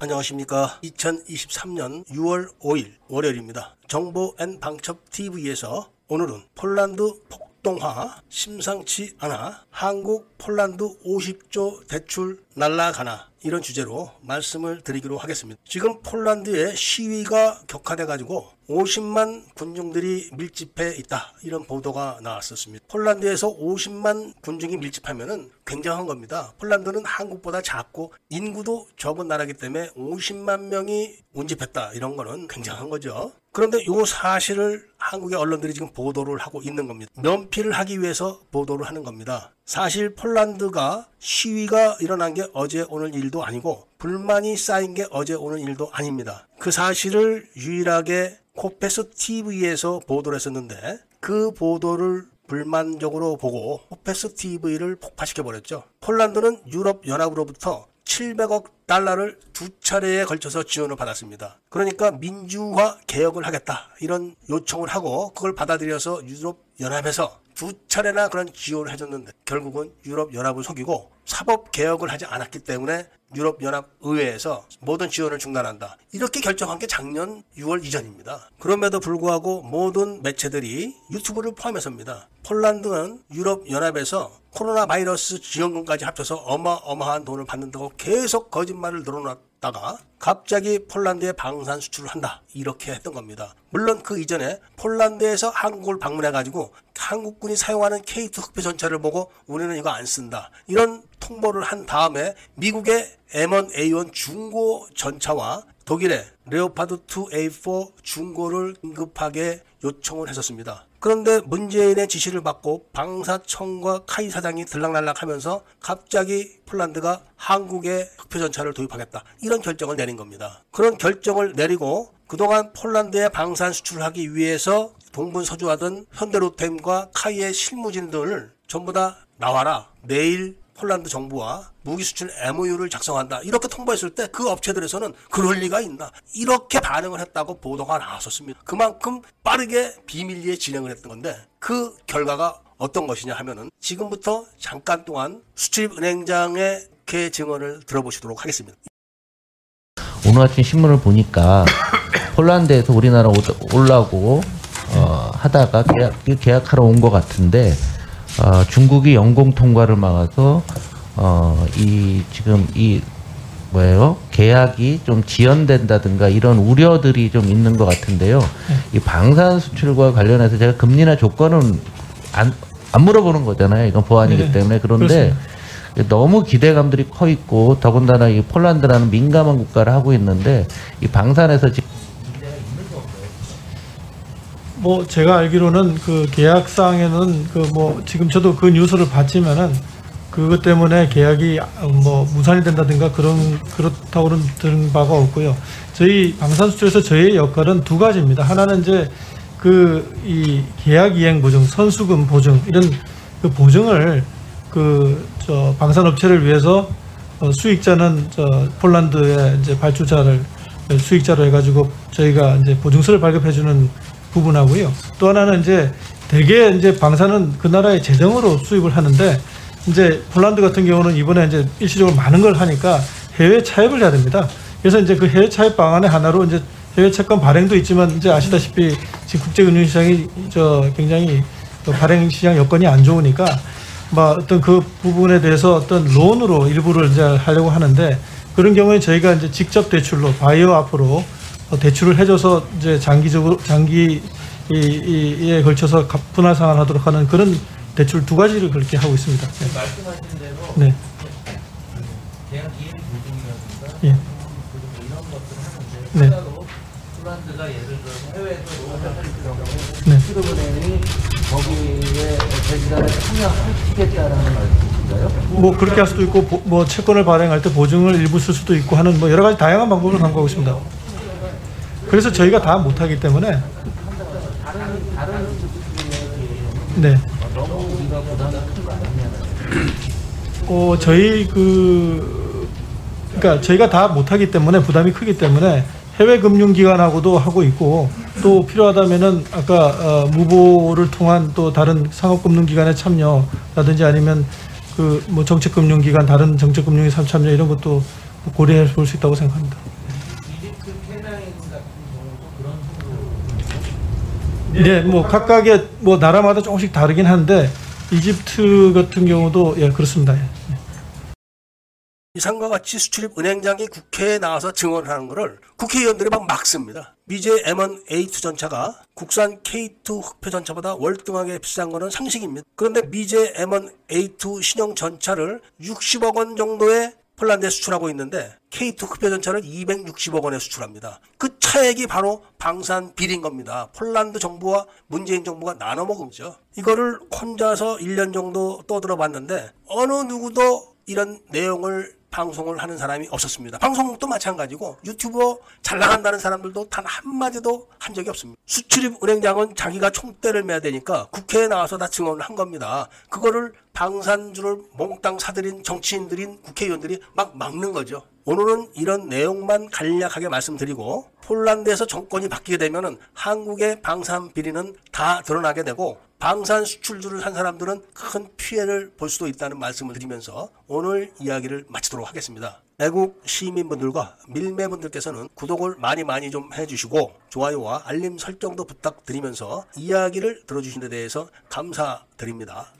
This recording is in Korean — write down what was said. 안녕하십니까. 2023년 6월 5일 월요일입니다. 정보 앤 방첩 TV에서 오늘은 폴란드 폭동화 심상치 않아, 한국 폴란드 50조 대출 날라가나, 이런 주제로 말씀을 드리기로 하겠습니다. 지금 폴란드에 시위가 격화돼 가지고 50만 군중들이 밀집해 있다, 이런 보도가 나왔었습니다. 폴란드에서 50만 군중이 밀집하면은 굉장한 겁니다. 폴란드는 한국보다 작고 인구도 적은 나라이기 때문에 50만 명이 운집했다, 이런 거는 굉장한 거죠. 그런데 이 사실을 한국의 언론들이 지금 보도를 하고 있는 겁니다. 면피를 하기 위해서 보도를 하는 겁니다. 사실 폴란드가 시위가 일어난 게 어제 오늘 일도 아니고 불만이 쌓인 게 어제 오늘 일도 아닙니다. 그 사실을 유일하게 코페스 TV에서 보도를 했었는데 그 보도를 불만적으로 보고 코페스 TV를 폭파시켜버렸죠. 폴란드는 유럽연합으로부터 700억 달러를 두 차례에 걸쳐서 지원을 받았습니다. 그러니까 민주화 개혁을 하겠다, 이런 요청을 하고 그걸 받아들여서 유럽연합에서 두 차례나 그런 지원을 해줬는데 결국은 유럽연합을 속이고 사법개혁을 하지 않았기 때문에 유럽연합의회에서 모든 지원을 중단한다, 이렇게 결정한 게 작년 6월 이전입니다. 그럼에도 불구하고 모든 매체들이, 유튜브를 포함해서입니다, 폴란드는 유럽연합에서 코로나 바이러스 지원금까지 합쳐서 어마어마한 돈을 받는다고 계속 거짓말을 늘어놨다가 갑자기 폴란드에 방산 수출을 한다, 이렇게 했던 겁니다. 물론 그 이전에 폴란드에서 한국을 방문해가지고 한국군이 사용하는 K2 흑표 전차를 보고 우리는 이거 안 쓴다, 이런 통보를 한 다음에 미국의 M1 A1 중고 전차와 독일의 레오파드 2A4 중고를 긴급하게 요청을 했었습니다. 그런데 문재인의 지시를 받고 방사청과 카이 사장이 들락날락하면서 갑자기 폴란드가 한국에 흑표 전차를 도입하겠다, 이런 결정을 내린 겁니다. 그런 결정을 내리고 그동안 폴란드에 방산 수출을 하기 위해서 동분서주하던 현대로템과 카이의 실무진들을 전부 다 나와라, 내일 폴란드 정부와 무기수출 MOU를 작성한다, 이렇게 통보했을 때 그 업체들에서는 그럴 리가 있나, 이렇게 반응을 했다고 보도가 나왔었습니다. 그만큼 빠르게 비밀리에 진행을 했던 건데 그 결과가 어떤 것이냐 하면은 지금부터 잠깐 동안 수출입은행장의 그 증언을 들어보시도록 하겠습니다. 오늘 아침 신문을 보니까 폴란드에서 우리나라 올라고 하다가 계약하러 온 것 같은데 중국이 영공 통과를 막아서 계약이 좀 지연된다든가 이런 우려들이 좀 있는 것 같은데요. 이 방산 수출과 관련해서 제가 금리나 조건은 안 물어보는 거잖아요. 이건 보안이기 때문에. 그런데 그렇습니다. 너무 기대감들이 커 있고 더군다나 이 폴란드라는 민감한 국가를 하고 있는데 이 방산에서 지금 뭐 제가 알기로는 그 계약상에는 그 뭐 지금 저도 그 뉴스를 봤지만은 그것 때문에 계약이 뭐 무산이 된다든가 그렇다고는 들은 바가 없고요. 저희 방산수출에서 저희의 역할은 두 가지입니다. 하나는 이제 그 이 계약 이행 보증, 선수금 보증, 이런 그 보증을 그 저 방산업체를 위해서 수익자는 저 폴란드의 이제 발주자를 수익자로 해가지고 저희가 이제 보증서를 발급해주는 부분하고요. 또 하나는 이제 대개 이제 방산은 그 나라의 재정으로 수입을 하는데 이제 폴란드 같은 경우는 이번에 이제 일시적으로 많은 걸 하니까 해외 차입을 해야 됩니다. 그래서 이제 그 해외 차입 방안의 하나로 이제 해외 채권 발행도 있지만 이제 아시다시피 지금 국제금융 시장이 저 굉장히 발행 시장 여건이 안 좋으니까 막 어떤 그 부분에 대해서 어떤 론으로 일부를 이제 하려고 하는데 그런 경우에 저희가 이제 직접 대출로 바이오 앞으로 대출을 해줘서 이제 장기에 걸쳐서 분할 상환하도록 하는 그런 대출 두 가지를 그렇게 하고 있습니다. 네. 말씀하신 대로 네. 계약 이행 보증이라든가 예. 보증 이런 것들을 하는데 추가로 폴란드가 예를 들어서 해외에서 로컬 경우에 수도분행이 거기에 대지단에 참여하시겠다라는 말씀인가요? 뭐 그렇게 할 수도 있고 뭐 채권을 발행할 때 보증을 일부 쓸 수도 있고 하는 뭐 여러 가지 다양한 방법을 강구하고 있습니다. 그래서 저희가 다 못하기 때문에 네. 저희가 다 못하기 때문에 부담이 크기 때문에 해외 금융기관하고도 하고 있고 또 필요하다면은 아까 무보를 통한 또 다른 상업금융기관의 참여라든지 아니면 그 뭐 정책금융기관 다른 정책금융의 참여 이런 것도 고려해 볼 수 있다고 생각합니다. 예, 뭐 각각의 뭐 나라마다 조금씩 다르긴 한데 이집트 같은 경우도 예, 그렇습니다. 예. 이상과 같이 수출입 은행장이 국회에 나와서 증언하는 것을 국회의원들이 막 막습니다. 미제 M1 A2 전차가 국산 K2 흑표 전차보다 월등하게 비싼 것은 상식입니다. 그런데 미제 M1 A2 신형 전차를 60억 원 정도의 폴란드에 수출하고 있는데 K2 흑표 전차를 260억 원에 수출합니다. 그 차액이 바로 방산 비리인 겁니다. 폴란드 정부와 문재인 정부가 나눠먹은 거죠. 이거를 혼자서 1년 정도 떠들어봤는데 어느 누구도 이런 내용을 방송을 하는 사람이 없었습니다. 방송도 마찬가지고 유튜버 잘 나간다는 사람들도 단 한마디도 한 적이 없습니다. 수출입 은행장은 자기가 총대를 매야 되니까 국회에 나와서 다 증언을 한 겁니다. 그거를 방산주를 몽땅 사들인 정치인들인 국회의원들이 막 막는 거죠. 오늘은 이런 내용만 간략하게 말씀드리고 폴란드에서 정권이 바뀌게 되면은 한국의 방산 비리는 다 드러나게 되고 방산 수출주를 산 사람들은 큰 피해를 볼 수도 있다는 말씀을 드리면서 오늘 이야기를 마치도록 하겠습니다. 애국 시민분들과 밀매분들께서는 구독을 많이 좀 해주시고 좋아요와 알림 설정도 부탁드리면서 이야기를 들어주신 데 대해서 감사드립니다.